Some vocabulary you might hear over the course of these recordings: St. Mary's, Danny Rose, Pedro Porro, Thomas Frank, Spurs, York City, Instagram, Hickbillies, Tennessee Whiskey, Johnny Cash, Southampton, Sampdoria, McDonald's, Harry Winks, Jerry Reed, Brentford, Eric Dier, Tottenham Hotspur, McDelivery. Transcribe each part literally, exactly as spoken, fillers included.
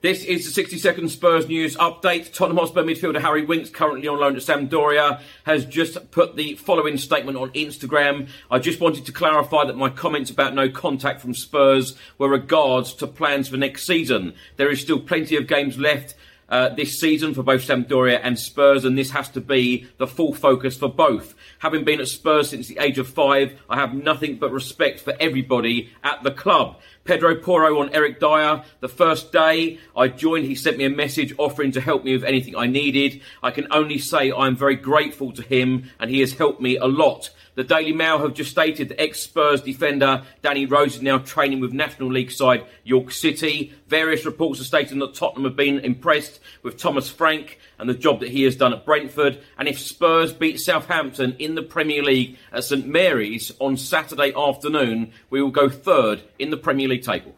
This is the sixty second Spurs news update. Tottenham Hotspur midfielder Harry Winks, currently on loan to Sampdoria, has just put the following statement on Instagram. I just wanted to clarify that my comments about no contact from Spurs were regards to plans for next season. There is still plenty of games left Uh, this season for both Sampdoria and Spurs, and this has to be the full focus for both. Having been at Spurs since the age of five, I have nothing but respect for everybody at the club. Pedro Porro on Eric Dier. The first day I joined, he sent me a message offering to help me with anything I needed. I can only say I am very grateful to him, and he has helped me a lot. The Daily Mail have just stated that ex-Spurs defender Danny Rose is now training with National League side York City. Various reports are stating that Tottenham have been impressed with Thomas Frank and the job that he has done at Brentford. And if Spurs beat Southampton in the Premier League at Saint Mary's on Saturday afternoon, we will go third in the Premier League table.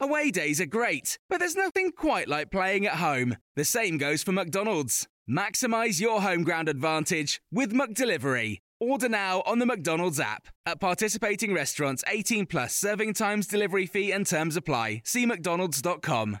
Away days are great, but there's nothing quite like playing at home. The same goes for McDonald's. Maximise your home ground advantage with McDelivery. Order now on the McDonald's app. At participating restaurants, eighteen plus, serving times, delivery fee and terms apply. See mcdonalds dot com.